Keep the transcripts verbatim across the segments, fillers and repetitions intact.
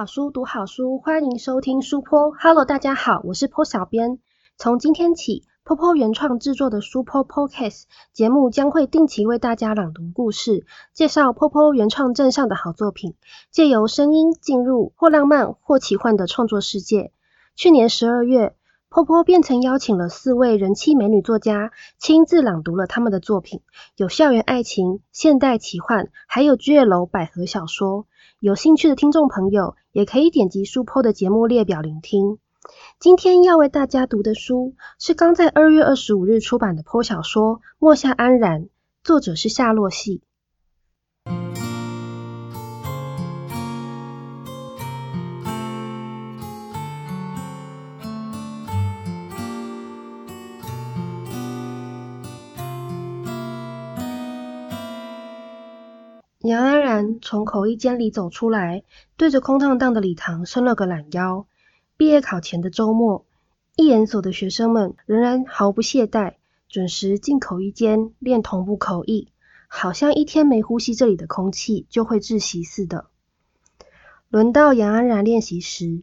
好书，读好书，欢迎收听书POPO。Hello， 大家好，我是POPO小编。从今天起，POPO原创制作的书POPO Podcast 节目将会定期为大家朗读故事，介绍POPO原创镇上的好作品，借由声音进入或浪漫或奇幻的创作世界。去年十二月，POPO便曾邀请了四位人气美女作家，亲自朗读了他们的作品，有校园爱情、现代奇幻，还有G L百合小说。有兴趣的听众朋友也可以点击书POPO的节目列表聆听。今天要为大家读的书是刚在二月二十五日出版的POPO小说《末下安然》，作者是夏洛细。杨安然从口译间里走出来，对着空荡荡的礼堂伸了个懒腰。毕业考前的周末，一研所的学生们仍然毫不懈怠，准时进口译间练同步口译，好像一天没呼吸这里的空气就会窒息似的。轮到杨安然练习时，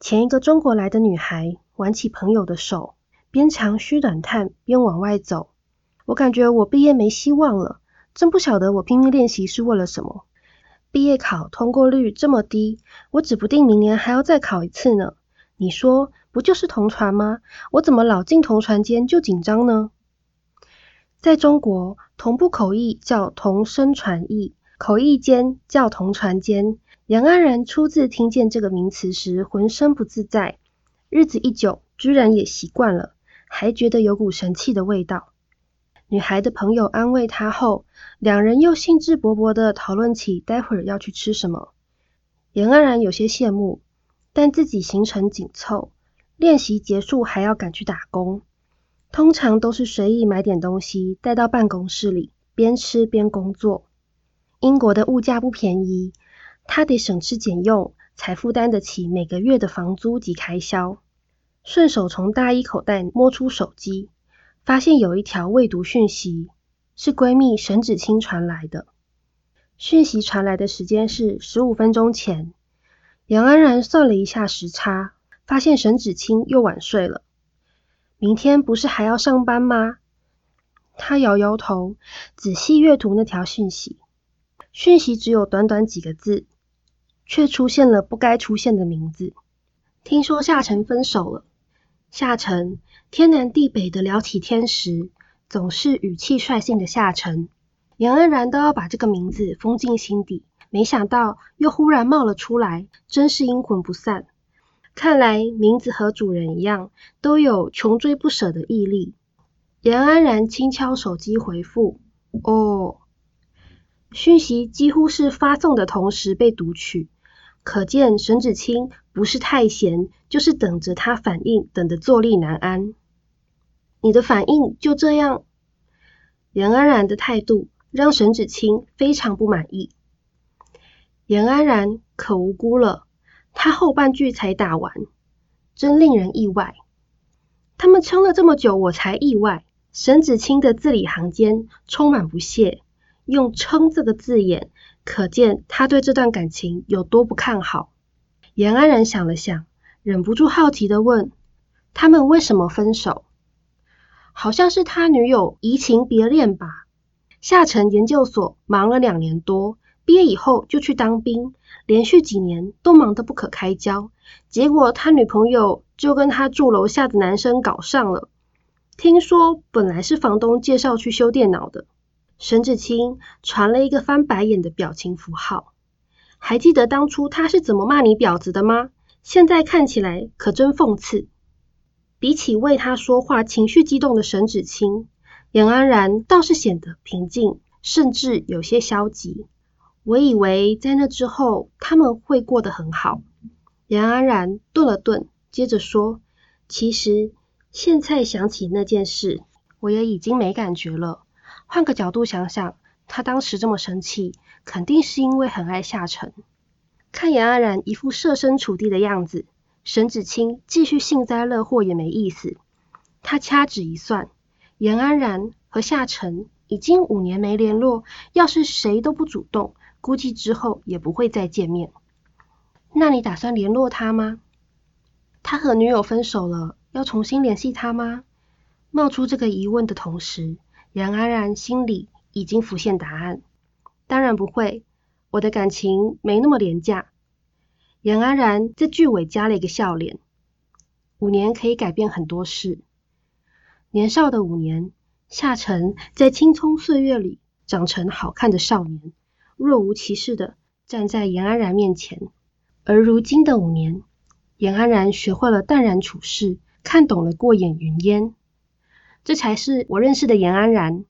前一个中国来的女孩挽起朋友的手，边长吁短叹边往外走。我感觉我毕业没希望了，真不晓得我拼命练习是为了什么。毕业考通过率这么低，我指不定明年还要再考一次呢。你说不就是同传吗？我怎么老进同传间就紧张呢？在中国，同步口译叫同声传译，口译间叫同传间。杨安然初次听见这个名词时浑身不自在，日子一久居然也习惯了，还觉得有股神气的味道。女孩的朋友安慰她后，两人又兴致勃勃地讨论起待会儿要去吃什么。杨安然有些羡慕，但自己行程紧凑，练习结束还要赶去打工，通常都是随意买点东西带到办公室里，边吃边工作。英国的物价不便宜，她得省吃俭用才负担得起每个月的房租及开销。顺手从大衣口袋摸出手机，发现有一条未读讯息，是闺蜜沈芷清传来的。讯息传来的时间是十五分钟前。杨安然算了一下时差，发现沈芷清又晚睡了。明天不是还要上班吗？她摇摇头，仔细阅读那条讯息。讯息只有短短几个字，却出现了不该出现的名字。听说夏晨分手了。夏晨，天南地北的聊起天时，总是语气率性的夏晨，杨安然都要把这个名字封进心底，没想到又忽然冒了出来，真是阴魂不散。看来名字和主人一样，都有穷追不舍的毅力。杨安然轻敲手机回复，哦。讯息几乎是发送的同时被读取，可见沈芷清不是太闲，就是等着他反应，等得坐立难安。你的反应就这样？杨安然的态度让沈芷清非常不满意。杨安然可无辜了，他后半句才打完，真令人意外。他们撑了这么久，我才意外。沈芷清的字里行间充满不屑，用撑这个字眼，可见他对这段感情有多不看好。杨安然想了想，忍不住好奇地问，他们为什么分手？好像是他女友移情别恋吧。夏晨研究所忙了两年多，毕业以后就去当兵，连续几年都忙得不可开交，结果他女朋友就跟他住楼下的男生搞上了。听说本来是房东介绍去修电脑的。沈芷清传了一个翻白眼的表情符号。还记得当初他是怎么骂你婊子的吗？现在看起来可真讽刺。比起为他说话情绪激动的沈芷清，杨安然倒是显得平静，甚至有些消极。我以为在那之后他们会过得很好。杨安然顿了顿，接着说，其实现在想起那件事，我也已经没感觉了。换个角度想想，他当时这么生气，肯定是因为很爱夏晨。看杨安然一副设身处地的样子，沈芷清继续幸灾乐祸也没意思。他掐指一算，杨安然和夏晨已经五年没联络，要是谁都不主动，估计之后也不会再见面。那你打算联络他吗？他和女友分手了，要重新联系他吗？冒出这个疑问的同时，杨安然心里已经浮现答案。当然不会，我的感情没那么廉价。杨安然在句尾加了一个笑脸。五年可以改变很多事。年少的五年，夏晨在青葱岁月里长成好看的少年，若无其事地站在严安然面前。而如今的五年，严安然学会了淡然处事，看懂了过眼云烟。这才是我认识的严安然。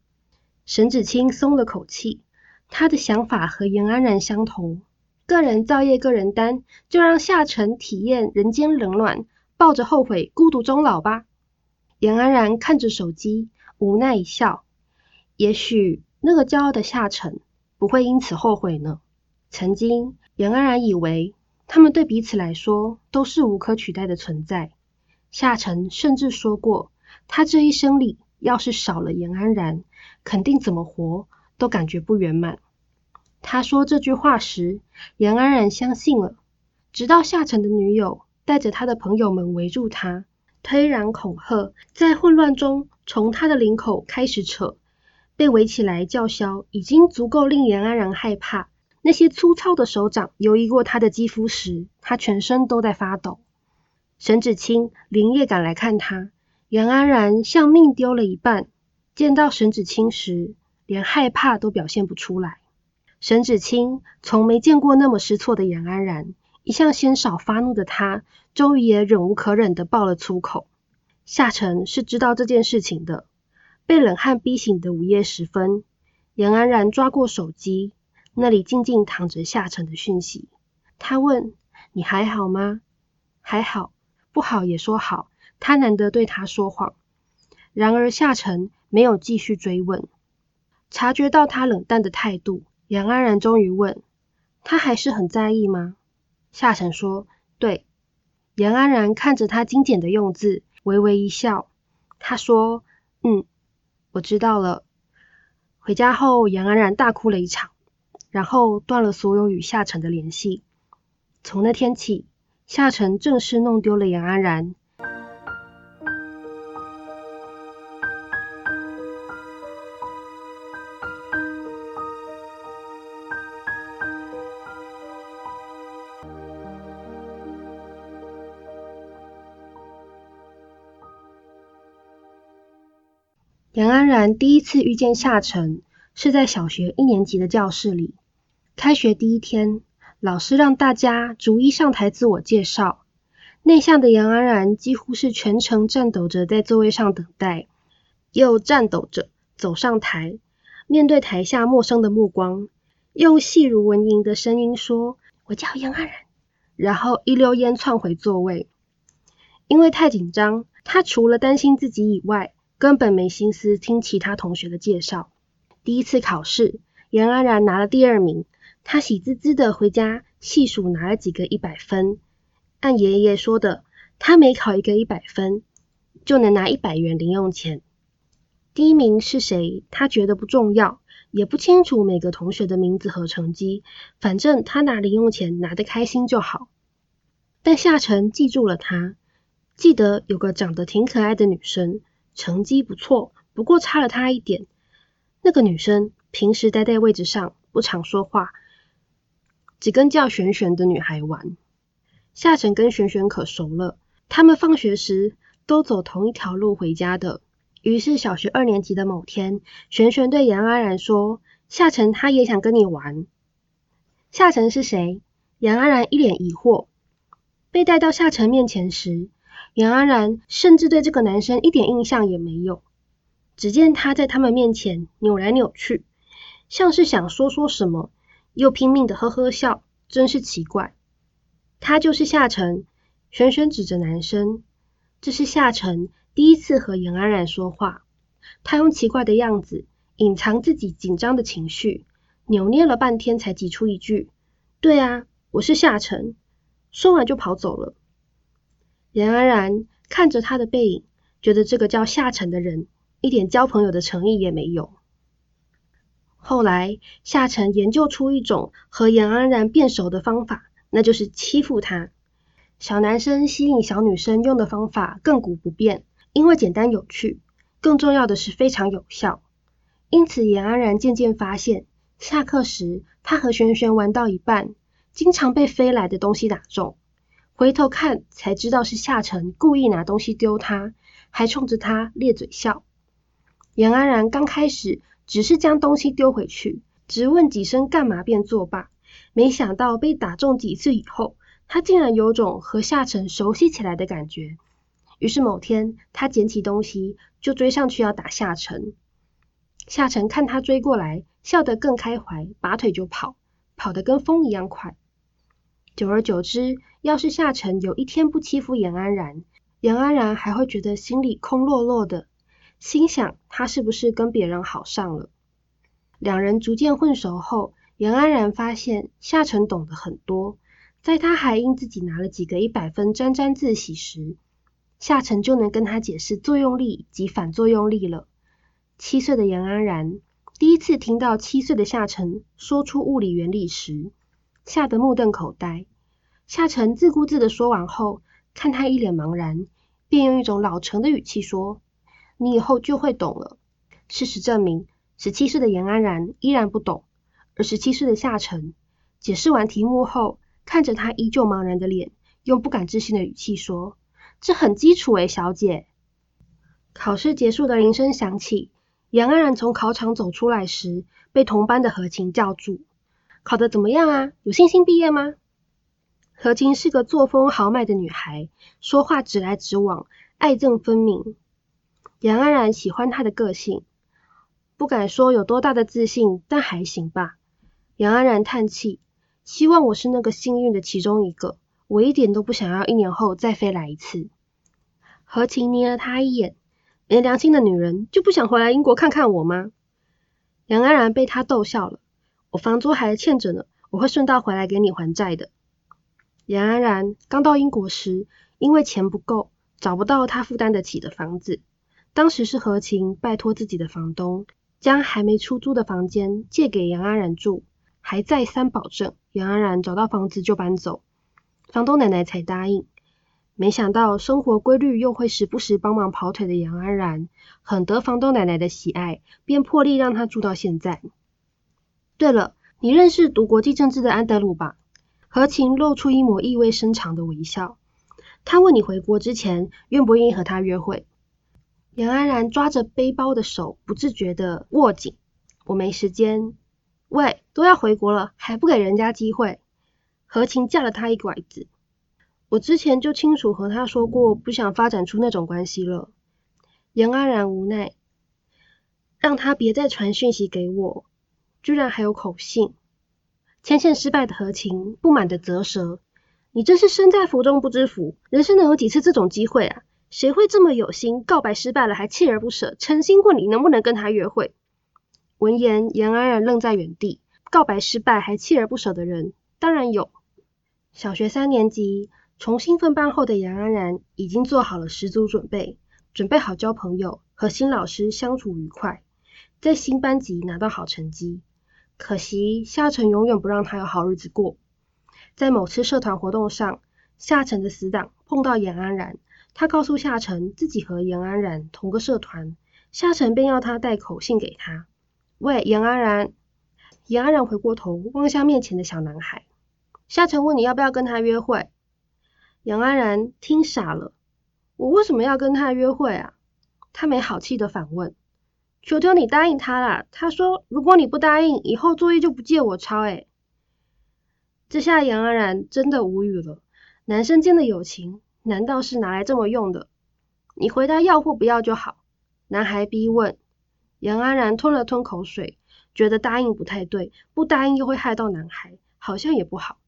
沈芷清松了口气，他的想法和严安然相同。个人造业个人担，就让夏晨体验人间冷暖，抱着后悔孤独终老吧。严安然看着手机，无奈一笑。也许那个骄傲的夏晨不会因此后悔呢。曾经严安然以为他们对彼此来说都是无可取代的存在。夏晨甚至说过，他这一生里要是少了严安然，肯定怎么活都感觉不圆满。他说这句话时，严安然相信了，直到夏晨的女友带着他的朋友们围住他，推攘恐吓，在混乱中从他的领口开始扯。被围起来叫嚣已经足够令严安然害怕，那些粗糙的手掌游移过他的肌肤时，他全身都在发抖。沈芷清连夜赶来看他，严安然像命丢了一半，见到沈芷清时连害怕都表现不出来。沈芷清从没见过那么失措的严安然，一向鲜少发怒的他终于也忍无可忍地爆了粗口。夏晨是知道这件事情的。被冷汗逼醒的午夜时分，严安然抓过手机，那里静静躺着夏晨的讯息。他问，你还好吗？还好，不好也说好，他难得对他说谎。然而夏晨没有继续追问。察觉到他冷淡的态度，严安然终于问，他还是很在意吗？夏晨说，对。严安然看着他精简的用字，微微一笑。他说，嗯，我知道了。回家后，杨安然大哭了一场，然后断了所有与夏晨的联系。从那天起，夏晨正式弄丢了杨安然。杨安然第一次遇见夏晨是在小学一年级的教室里。开学第一天，老师让大家逐一上台自我介绍。内向的杨安然几乎是全程颤抖着在座位上等待，又颤抖着走上台，面对台下陌生的目光，用细如蚊蝇的声音说，我叫杨安然，然后一溜烟窜回座位。因为太紧张，他除了担心自己以外，根本没心思听其他同学的介绍。第一次考试，严安然拿了第二名，他喜滋滋的回家细数拿了几个一百分。按爷爷说的，他每考一个一百分，就能拿一百元零用钱。第一名是谁，他觉得不重要，也不清楚每个同学的名字和成绩，反正他拿零用钱拿得开心就好。但夏晨记住了他，记得有个长得挺可爱的女生，成绩不错，不过差了他一点。那个女生平时待在位置上，不常说话，只跟叫璇璇的女孩玩。夏晨跟璇璇可熟了，他们放学时都走同一条路回家的。于是小学二年级的某天，璇璇对杨安然说，夏晨他也想跟你玩。夏晨是谁？杨安然一脸疑惑。被带到夏晨面前时，杨安然甚至对这个男生一点印象也没有，只见他在他们面前扭来扭去，像是想说说什么，又拼命的呵呵笑，真是奇怪。他就是夏晨。璇璇指着男生。这是夏晨第一次和杨安然说话，他用奇怪的样子隐藏自己紧张的情绪，扭捏了半天才挤出一句，对啊，我是夏晨，说完就跑走了。严安然看着他的背影，觉得这个叫夏晨的人一点交朋友的诚意也没有。后来夏晨研究出一种和严安然变熟的方法，那就是欺负他。小男生吸引小女生用的方法亘古不变，因为简单有趣，更重要的是非常有效。因此也安然渐渐发现，下课时他和璇璇玩到一半，经常被飞来的东西打中，回头看才知道是夏晨故意拿东西丢他，还冲着他咧嘴笑。杨安然刚开始只是将东西丢回去，只问几声干嘛便作罢，没想到被打中几次以后，他竟然有种和夏晨熟悉起来的感觉。于是某天他捡起东西就追上去要打夏晨，夏晨看他追过来，笑得更开怀，拔腿就跑，跑得跟风一样快。久而久之，要是夏晨有一天不欺负严安然，严安然还会觉得心里空落落的，心想他是不是跟别人好上了。两人逐渐混熟后，严安然发现夏晨懂得很多，在他还因自己拿了几个一百分沾沾自喜时，夏晨就能跟他解释作用力及反作用力了。七岁的严安然第一次听到七岁的夏晨说出物理原理时，吓得目瞪口呆。夏晨自顾自地说完后，看他一脸茫然，便用一种老成的语气说，你以后就会懂了。事实证明，十七岁的严安然依然不懂，而十七岁的夏晨解释完题目后，看着他依旧茫然的脸，用不敢置信的语气说，这很基础诶、欸、小姐。考试结束的铃声响起，杨安然从考场走出来时，被同班的何晴叫住。考得怎么样啊？有信心毕业吗？何晴是个作风豪迈的女孩，说话直来直往，爱憎分明。杨安然喜欢她的个性，不敢说有多大的自信，但还行吧。杨安然叹气，希望我是那个幸运的其中一个，我一点都不想要一年后再飞来一次。何晴睨了她一眼，没良心的女人就不想回来英国看看我吗？杨安然被他逗笑了，我房租还欠着呢，我会顺道回来给你还债的。杨安然刚到英国时，因为钱不够，找不到他负担得起的房子。当时是何晴拜托自己的房东，将还没出租的房间借给杨安然住，还再三保证杨安然找到房子就搬走，房东奶奶才答应。没想到生活规律又会时不时帮忙跑腿的杨安然，很得房东奶奶的喜爱，便破例让她住到现在。对了，你认识读国际政治的安德鲁吧？何晴露出一抹意味深长的微笑，他问你回国之前愿不愿意和他约会。杨安然抓着背包的手不自觉地握紧，我没时间。喂，都要回国了，还不给人家机会？何晴架了他一拐子。我之前就清楚和他说过，不想发展出那种关系了。杨安然无奈，让他别再传讯息给我，居然还有口信。牵线失败的何晴不满的啧舌，你真是身在福中不知福，人生能有几次这种机会啊？谁会这么有心，告白失败了还锲而不舍，诚心问你能不能跟他约会？闻言，杨安然愣在原地，告白失败还锲而不舍的人，当然有。小学三年级从兴奋班后的杨安然已经做好了十足准备，准备好交朋友，和新老师相处愉快，在新班级拿到好成绩。可惜夏晨永远不让他有好日子过。在某次社团活动上，夏晨的死党碰到杨安然，他告诉夏晨自己和杨安然同个社团，夏晨便要他带口信给他。喂，杨安然。杨安然回过头望向面前的小男孩，夏晨问你要不要跟他约会。杨安然听傻了，我为什么要跟他约会啊？他没好气的反问，求求你答应他啦，他说如果你不答应，以后作业就不借我抄欸。这下杨安然真的无语了，男生间的友情难道是拿来这么用的？你回答要或不要就好。男孩逼问，杨安然吞了吞口水，觉得答应不太对，不答应又会害到男孩，好像也不好。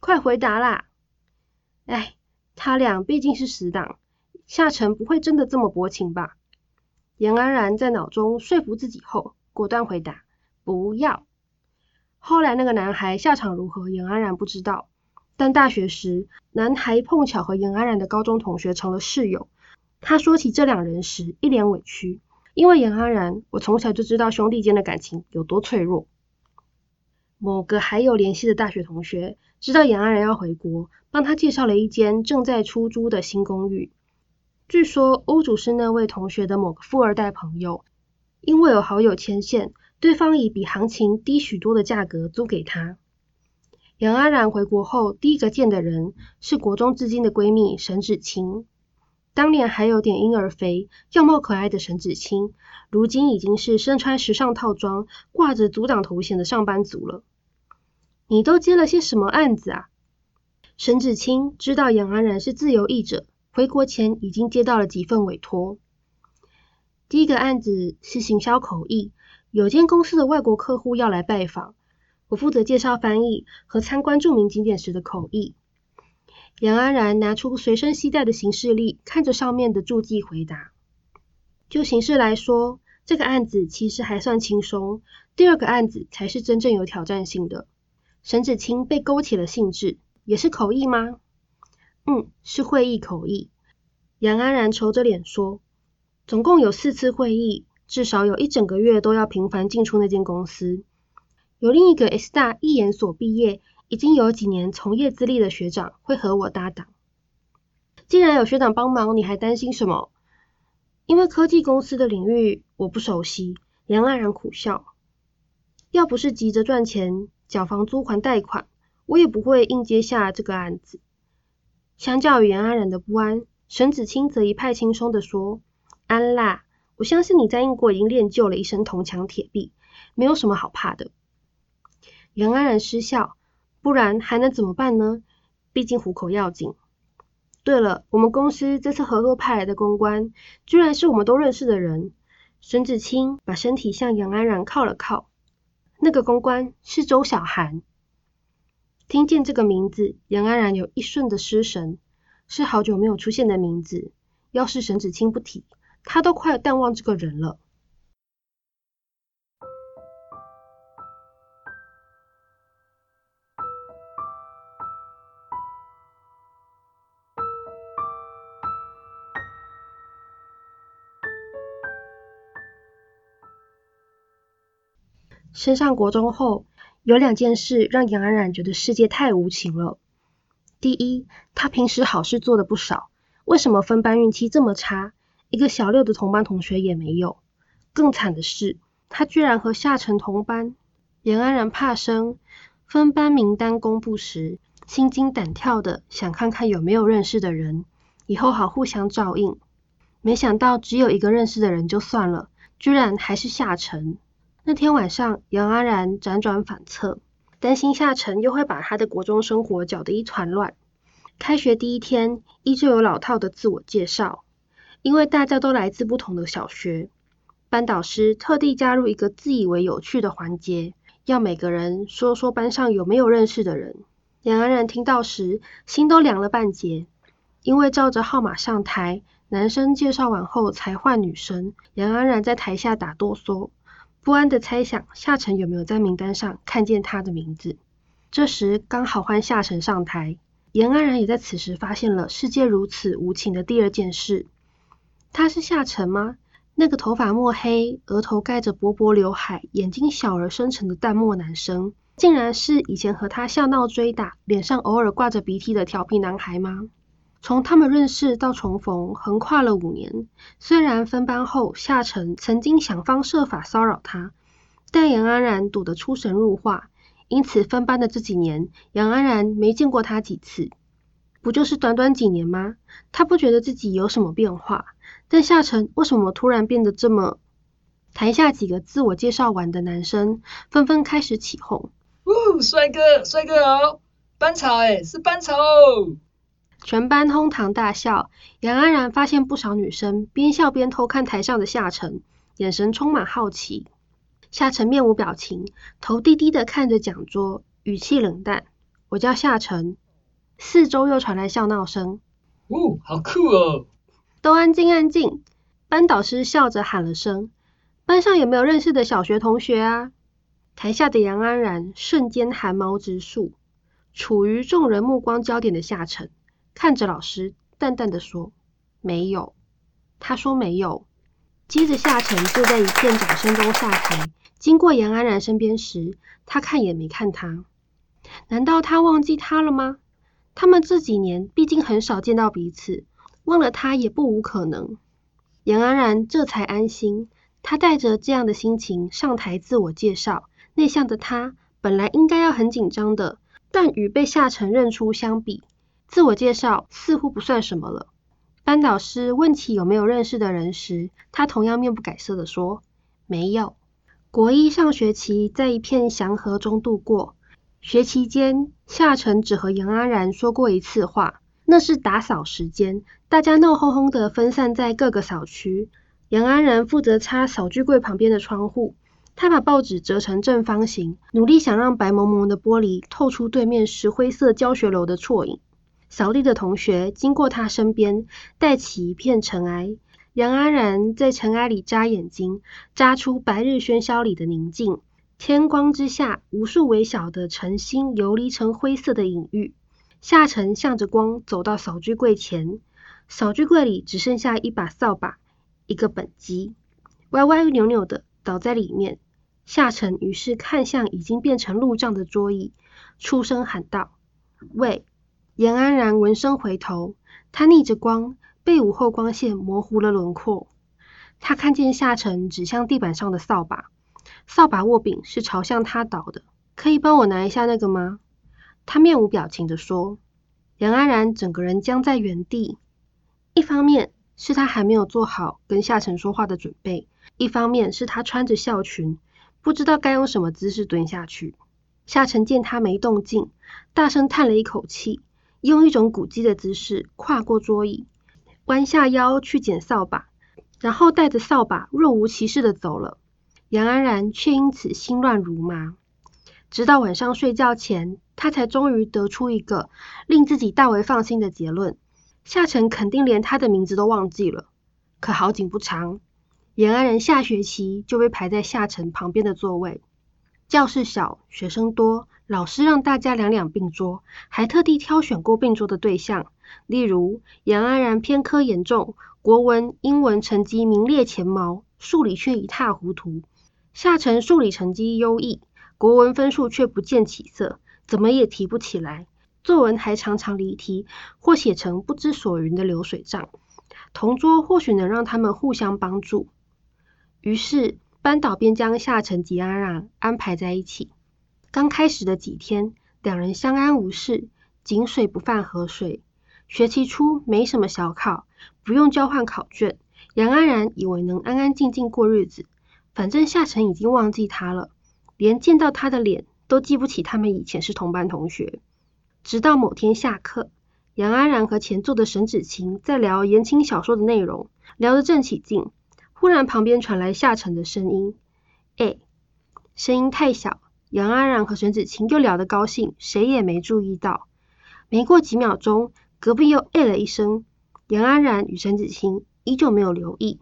快回答啦！哎。他俩毕竟是死党，夏晨不会真的这么薄情吧？杨安然在脑中说服自己后，果断回答不要。后来那个男孩下场如何，杨安然不知道，但大学时男孩碰巧和杨安然的高中同学成了室友，他说起这两人时一脸委屈，因为杨安然，我从小就知道兄弟间的感情有多脆弱。某个还有联系的大学同学知道杨安然要回国，帮他介绍了一间正在出租的新公寓。据说欧主是那位同学的某个富二代朋友，因为有好友牵线，对方以比行情低许多的价格租给他。杨安然回国后第一个见的人是国中至今的闺蜜沈芷清。当年还有点婴儿肥，样貌可爱的沈芷清，如今已经是身穿时尚套装，挂着组长头衔的上班族了。你都接了些什么案子啊？沈芷清知道杨安然是自由译者，回国前已经接到了几份委托。第一个案子是行销口译，有间公司的外国客户要来拜访，我负责介绍翻译和参观著名景点时的口译。杨安然拿出随身携带的行事历，看着上面的注记回答。就形式来说，这个案子其实还算轻松，第二个案子才是真正有挑战性的。沈芷清被勾起了兴致，也是口译吗？嗯，是会议口译。杨安然愁着脸说，总共有四次会议，至少有一整个月都要频繁进出那间公司。有另一个 S 大一研所毕业，已经有几年从业资历的学长会和我搭档。既然有学长帮忙，你还担心什么？因为科技公司的领域我不熟悉。杨安然苦笑，要不是急着赚钱，缴房租还贷款，我也不会硬接下这个案子。相较于杨安然的不安，沈芷清则一派轻松地说，安啦，我相信你在英国已经练就了一身铜墙铁壁，没有什么好怕的。杨安然失笑，不然还能怎么办呢？毕竟糊口要紧。对了，我们公司这次合作派来的公关，居然是我们都认识的人。沈芷清把身体向杨安然靠了靠，那个公关是周小涵。听见这个名字，杨安然有一瞬的失神，是好久没有出现的名字，要是沈芷清不提，他都快淡忘这个人了。升上国中后，有两件事让杨安然觉得世界太无情了。第一，他平时好事做的不少，为什么分班运气这么差，一个小六的同班同学也没有？更惨的是，他居然和夏晨同班。杨安然怕生，分班名单公布时，心惊胆跳的想看看有没有认识的人，以后好互相照应。没想到只有一个认识的人就算了，居然还是夏晨。那天晚上，杨安然辗转反侧，担心夏晨又会把他的国中生活搅得一团乱。开学第一天，依旧有老套的自我介绍，因为大家都来自不同的小学。班导师特地加入一个自以为有趣的环节，要每个人说说班上有没有认识的人。杨安然听到时，心都凉了半截，因为照着号码上台，男生介绍完后才换女生，杨安然在台下打哆嗦。不安的猜想夏晨有没有在名单上看见他的名字。这时刚好换夏晨上台，杨安然也在此时发现了世界如此无情的第二件事。他是夏晨吗？那个头发墨黑，额头盖着薄薄刘海，眼睛小而深沉的淡漠男生，竟然是以前和他笑闹追打，脸上偶尔挂着鼻涕的调皮男孩吗？从他们认识到重逢，横跨了五年。虽然分班后，夏晨曾经想方设法骚扰他，但杨安然躲得出神入化，因此分班的这几年，杨安然没见过他几次。不就是短短几年吗？他不觉得自己有什么变化，但夏晨为什么突然变得这么……台下几个自我介绍完的男生纷纷开始起哄：“哦，帅哥，帅哥哦，班草哎，是班草哦！”全班哄堂大笑。杨安然发现不少女生边笑边偷看台上的夏晨，眼神充满好奇。夏晨面无表情，头低低的看着讲桌，语气冷淡：“我叫夏晨。”四周又传来笑闹声：“哦，好酷哦！”都安静安静！班导师笑着喊了声：“班上有没有认识的小学同学啊？”台下的杨安然瞬间寒毛直竖。处于众人目光焦点的夏晨看着老师，淡淡的说：“没有。”他说没有。接着夏晨就在一片掌声中下台，经过杨安然身边时，他看也没看他。难道他忘记他了吗？他们这几年毕竟很少见到彼此，忘了他也不无可能。杨安然这才安心，他带着这样的心情上台自我介绍。内向的他本来应该要很紧张的，但与被下沉认出相比，自我介绍似乎不算什么了。班导师问起有没有认识的人时，他同样面不改色地说：“没有。”国一上学期在一片祥和中度过。学期间，夏晨只和杨安然说过一次话，那是打扫时间，大家闹哄哄的分散在各个扫区。杨安然负责擦扫具柜旁边的窗户，他把报纸折成正方形，努力想让白蒙蒙的玻璃透出对面石灰色教学楼的错影。扫地的同学经过他身边，带起一片尘埃。杨安然在尘埃里眨眼睛，眨出白日喧嚣里的宁静。天光之下，无数微小的晨星游离成灰色的隐喻。夏晨向着光走到扫具柜前，扫具柜里只剩下一把扫把，一个本机，歪歪扭扭的倒在里面。夏晨于是看向已经变成路障的桌椅，出声喊道：“喂！”杨安然闻声回头，他逆着光，被午后光线模糊了轮廓。他看见夏晨指向地板上的扫把，扫把握柄是朝向他倒的。“可以帮我拿一下那个吗？”他面无表情地说。杨安然整个人僵在原地，一方面是他还没有做好跟夏晨说话的准备，一方面是他穿着校裙，不知道该用什么姿势蹲下去。夏晨见他没动静，大声叹了一口气，用一种古迹的姿势跨过桌椅，弯下腰去捡扫把，然后带着扫把若无其事的走了。杨安然却因此心乱如麻，直到晚上睡觉前，他才终于得出一个令自己大为放心的结论：夏晨肯定连他的名字都忘记了。可好景不长，杨安然下学期就被排在夏晨旁边的座位。教室小，学生多，老师让大家两两并桌，还特地挑选过并桌的对象，例如杨安然偏科严重，国文、英文成绩名列前茅，数理却一塌糊涂；夏晨数理成绩优异，国文分数却不见起色，怎么也提不起来，作文还常常离题或写成不知所云的流水账。同桌或许能让他们互相帮助，于是班导便将夏晨及安然安排在一起。刚开始的几天，两人相安无事，井水不犯河水。学期初没什么小考，不用交换考卷，杨安然以为能安安静静过日子，反正夏晨已经忘记他了，连见到他的脸都记不起他们以前是同班同学。直到某天下课，杨安然和前座的沈芷晴在聊言情小说的内容，聊得正起劲，忽然旁边传来夏晨的声音：“哎！”声音太小，杨安然和沈芷晴又聊得高兴，谁也没注意到。没过几秒钟，隔壁又哎了一声，杨安然与沈芷晴依旧没有留意。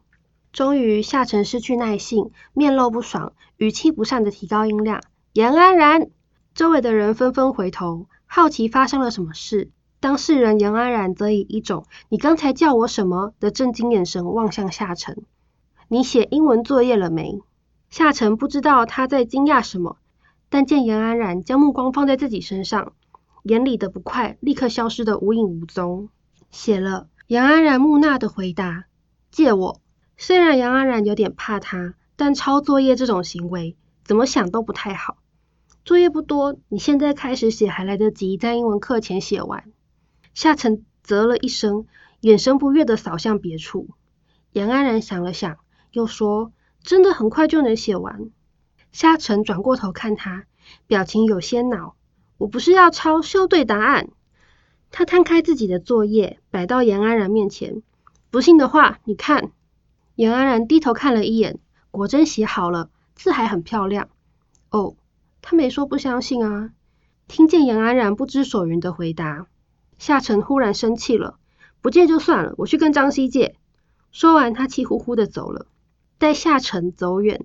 终于夏晨失去耐性，面露不爽，语气不善地提高音量：“杨安然！”周围的人纷纷回头，好奇发生了什么事。当事人杨安然则以一种“你刚才叫我什么”的震惊眼神望向夏晨。“你写英文作业了没？”夏晨不知道他在惊讶什么，但见杨安然将目光放在自己身上，眼里的不快立刻消失得无影无踪。“写了。”杨安然木讷的回答。“借我。”虽然杨安然有点怕他，但抄作业这种行为怎么想都不太好。“作业不多，你现在开始写还来得及，在英文课前写完。”夏晨啧了一声，眼神不悦的扫向别处。杨安然想了想，又说：“真的很快就能写完。”夏晨转过头看他，表情有些恼。“我不是要抄，是要对答案。”他摊开自己的作业，摆到杨安然面前：“不信的话，你看。”杨安然低头看了一眼，果真写好了，字还很漂亮。“哦，他没说不相信啊。”听见杨安然不知所云的回答，夏晨忽然生气了：“不借就算了，我去跟张希借。”说完，他气呼呼的走了。带夏晨走远，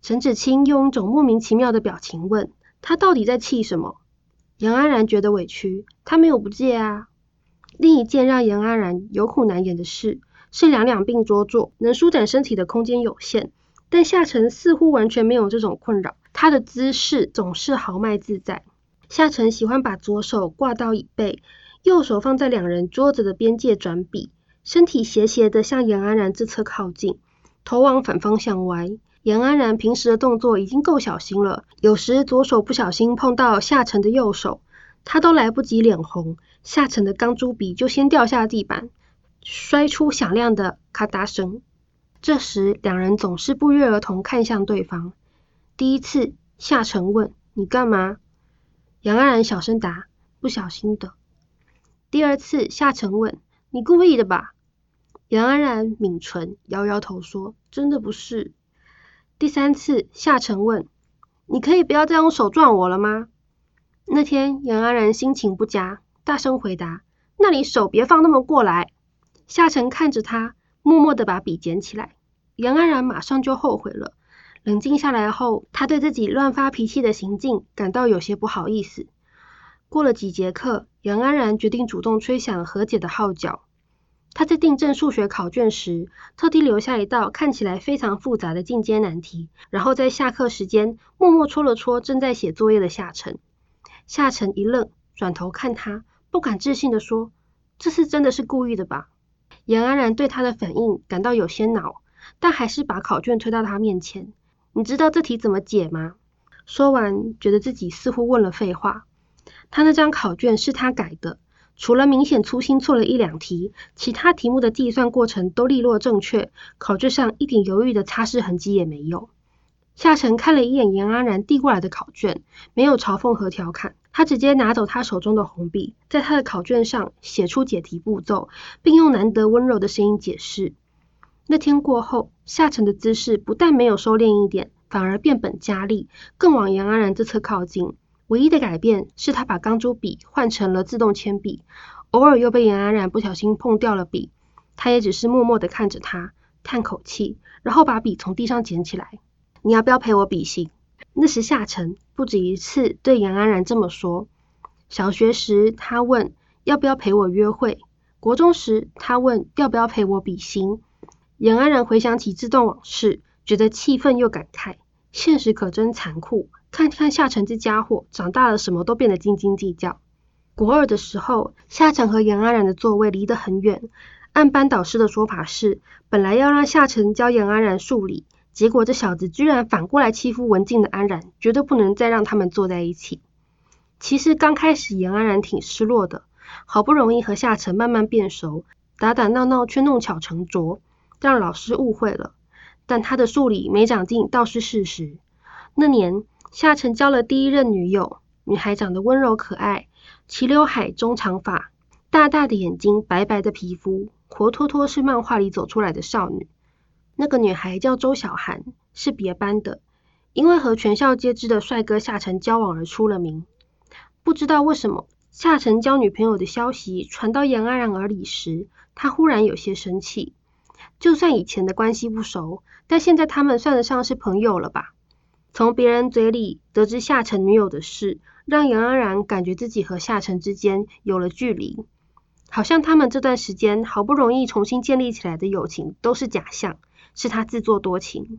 沈芷青用一种莫名其妙的表情问他到底在气什么。杨安然觉得委屈，他没有不戒啊。另一件让杨安然有苦难言的事是两两并桌坐，能舒展身体的空间有限，但夏晨似乎完全没有这种困扰，他的姿势总是豪迈自在。夏承喜欢把左手挂到椅背，右手放在两人桌子的边界转笔，身体斜斜的向杨安然这侧靠近，头往反方向歪。杨安然平时的动作已经够小心了，有时左手不小心碰到夏承的右手，他都来不及脸红，夏承的钢珠笔就先掉下地板，摔出响亮的咔嗒声。这时两人总是不约而同看向对方。第一次夏承问你干嘛，杨安然小声答不小心的。第二次夏承问你故意的吧，杨安然抿唇摇摇头说真的不是。第三次夏承问你可以不要再用手撞我了吗。那天杨安然心情不佳，大声回答那你手别放那么过来。夏承看着他默默地把笔捡起来，杨安然马上就后悔了。冷静下来后，他对自己乱发脾气的行径感到有些不好意思。过了几节课，杨安然决定主动吹响和解的号角。他在订正数学考卷时，特地留下一道看起来非常复杂的进阶难题，然后在下课时间默默戳了戳正在写作业的夏承。夏承一愣，转头看他，不敢置信地说：“这次真的是故意的吧？”杨安然对他的反应感到有些恼，但还是把考卷推到他面前。你知道这题怎么解吗？说完，觉得自己似乎问了废话。他那张考卷是他改的，除了明显粗心错了一两题，其他题目的计算过程都利落正确，考卷上一点犹豫的擦拭痕迹也没有。夏承看了一眼杨安然递过来的考卷，没有嘲讽和调侃，他直接拿走他手中的红笔，在他的考卷上写出解题步骤，并用难得温柔的声音解释。那天过后，夏承的姿势不但没有收敛一点，反而变本加厉，更往杨安然这侧靠近。唯一的改变是他把钢珠笔换成了自动铅笔，偶尔又被杨安然不小心碰掉了笔，他也只是默默地看着他，叹口气，然后把笔从地上捡起来。你要不要陪我比心？那时夏承不止一次对杨安然这么说。小学时他问要不要陪我约会，国中时他问要不要陪我比心。杨安然回想起这段往事，觉得气愤又感慨，现实可真残酷，看看夏承这家伙长大了什么都变得斤斤计较。国二的时候，夏承和杨安然的座位离得很远，按班导师的说法是本来要让夏承教杨安然数理，结果这小子居然反过来欺负文静的安然，绝对不能再让他们坐在一起。其实刚开始杨安然挺失落的，好不容易和夏承慢慢变熟，打打闹闹却弄巧成拙，让老师误会了。但他的数理没长进倒是事实。那年夏承交了第一任女友，女孩长得温柔可爱，齐刘海中长发，大大的眼睛，白白的皮肤，活脱脱是漫画里走出来的少女。那个女孩叫周小涵，是别班的，因为和全校皆知的帅哥夏承交往而出了名。不知道为什么，夏承交女朋友的消息传到杨安然耳里时，他忽然有些生气。就算以前的关系不熟，但现在他们算得上是朋友了吧？从别人嘴里得知夏承女友的事，让杨安然感觉自己和夏承之间有了距离，好像他们这段时间好不容易重新建立起来的友情都是假象，是他自作多情。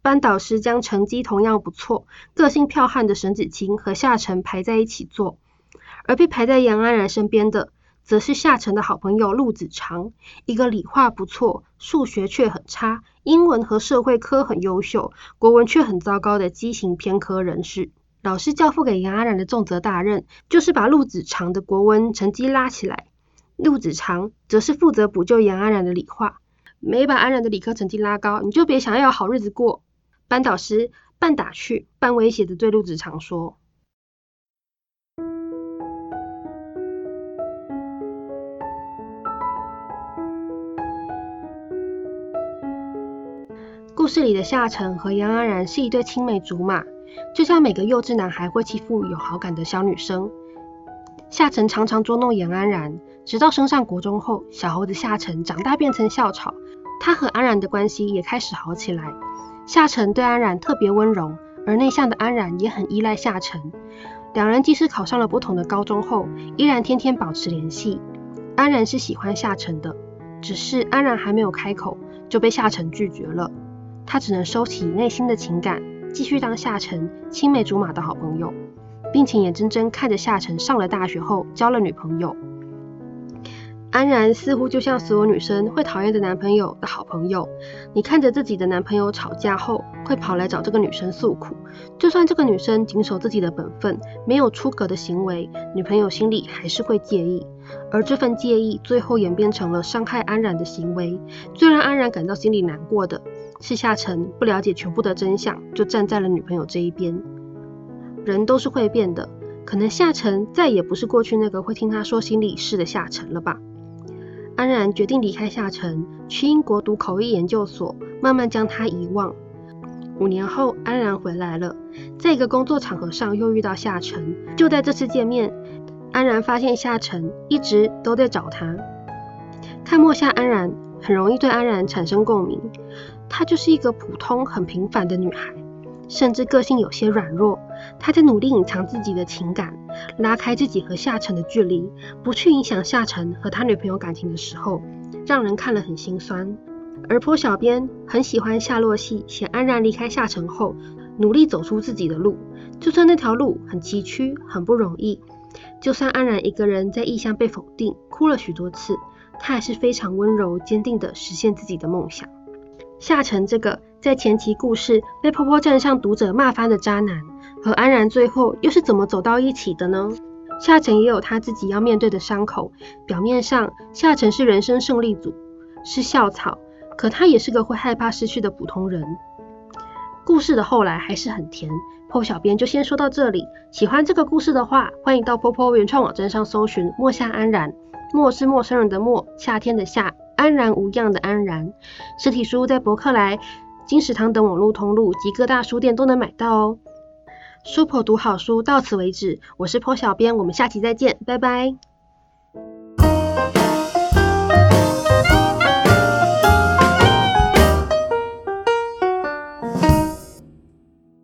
班导师将成绩同样不错，个性剽悍的沈子清和夏承排在一起坐，而被排在杨安然身边的则是夏承的好朋友陆子长，一个理化不错，数学却很差，英文和社会科很优秀，国文却很糟糕的畸形偏科人士。老师交付给杨安然的重责大任就是把陆子长的国文成绩拉起来，陆子长则是负责补救杨安然的理化。没把安然的理科成绩拉高，你就别想要有好日子过。班导师半打趣半威胁的对陆子长说。故事里的夏承和杨安然是一对青梅竹马，就像每个幼稚男孩会欺负有好感的小女生。夏承常常捉弄杨安然，直到升上国中后，小猴子夏承长大变成校草，他和安然的关系也开始好起来。夏承对安然特别温柔，而内向的安然也很依赖夏承。两人即使考上了不同的高中后，依然天天保持联系。安然是喜欢夏承的，只是安然还没有开口，就被夏承拒绝了。他只能收起内心的情感，继续当夏承青梅竹马的好朋友。并且眼睁睁看着夏晨上了大学后交了女朋友。安然似乎就像所有女生会讨厌的男朋友的好朋友，你看着自己的男朋友吵架后，会跑来找这个女生诉苦。就算这个女生谨守自己的本分，没有出格的行为，女朋友心里还是会介意。而这份介意最后演变成了伤害安然的行为。最让安然感到心里难过的是，夏晨不了解全部的真相，就站在了女朋友这一边。人都是会变的，可能夏晨再也不是过去那个会听他说心里事的夏晨了吧。安然决定离开夏城，去英国读口译研究所，慢慢将他遗忘。五年后，安然回来了，在一个工作场合上又遇到夏城。就在这次见面，安然发现夏城一直都在找他。看末下安然，很容易对安然产生共鸣。她就是一个普通、很平凡的女孩，甚至个性有些软弱。她在努力隐藏自己的情感，拉开自己和夏晨的距离，不去影响夏晨和他女朋友感情的时候，让人看了很心酸。而坡小编很喜欢夏洛戏写安然离开夏晨后努力走出自己的路，就算那条路很崎岖很不容易，就算安然一个人在异乡被否定哭了许多次，她还是非常温柔坚定地实现自己的梦想。夏晨这个在前期故事被泡泡站上读者骂翻的渣男，和安然最后又是怎么走到一起的呢？夏晨也有他自己要面对的伤口，表面上夏晨是人生胜利组，是校草，可他也是个会害怕失去的普通人。故事的后来还是很甜，P O P O小编就先说到这里。喜欢这个故事的话，欢迎到 P O P O 原创网站上搜寻末夏安然，末是陌生人的末，夏天的夏，安然无恙的安然。实体书在博客来、金石堂等网络通路及各大书店都能买到哦。书P O读好书到此为止，我是P O小编，我们下期再见，拜拜。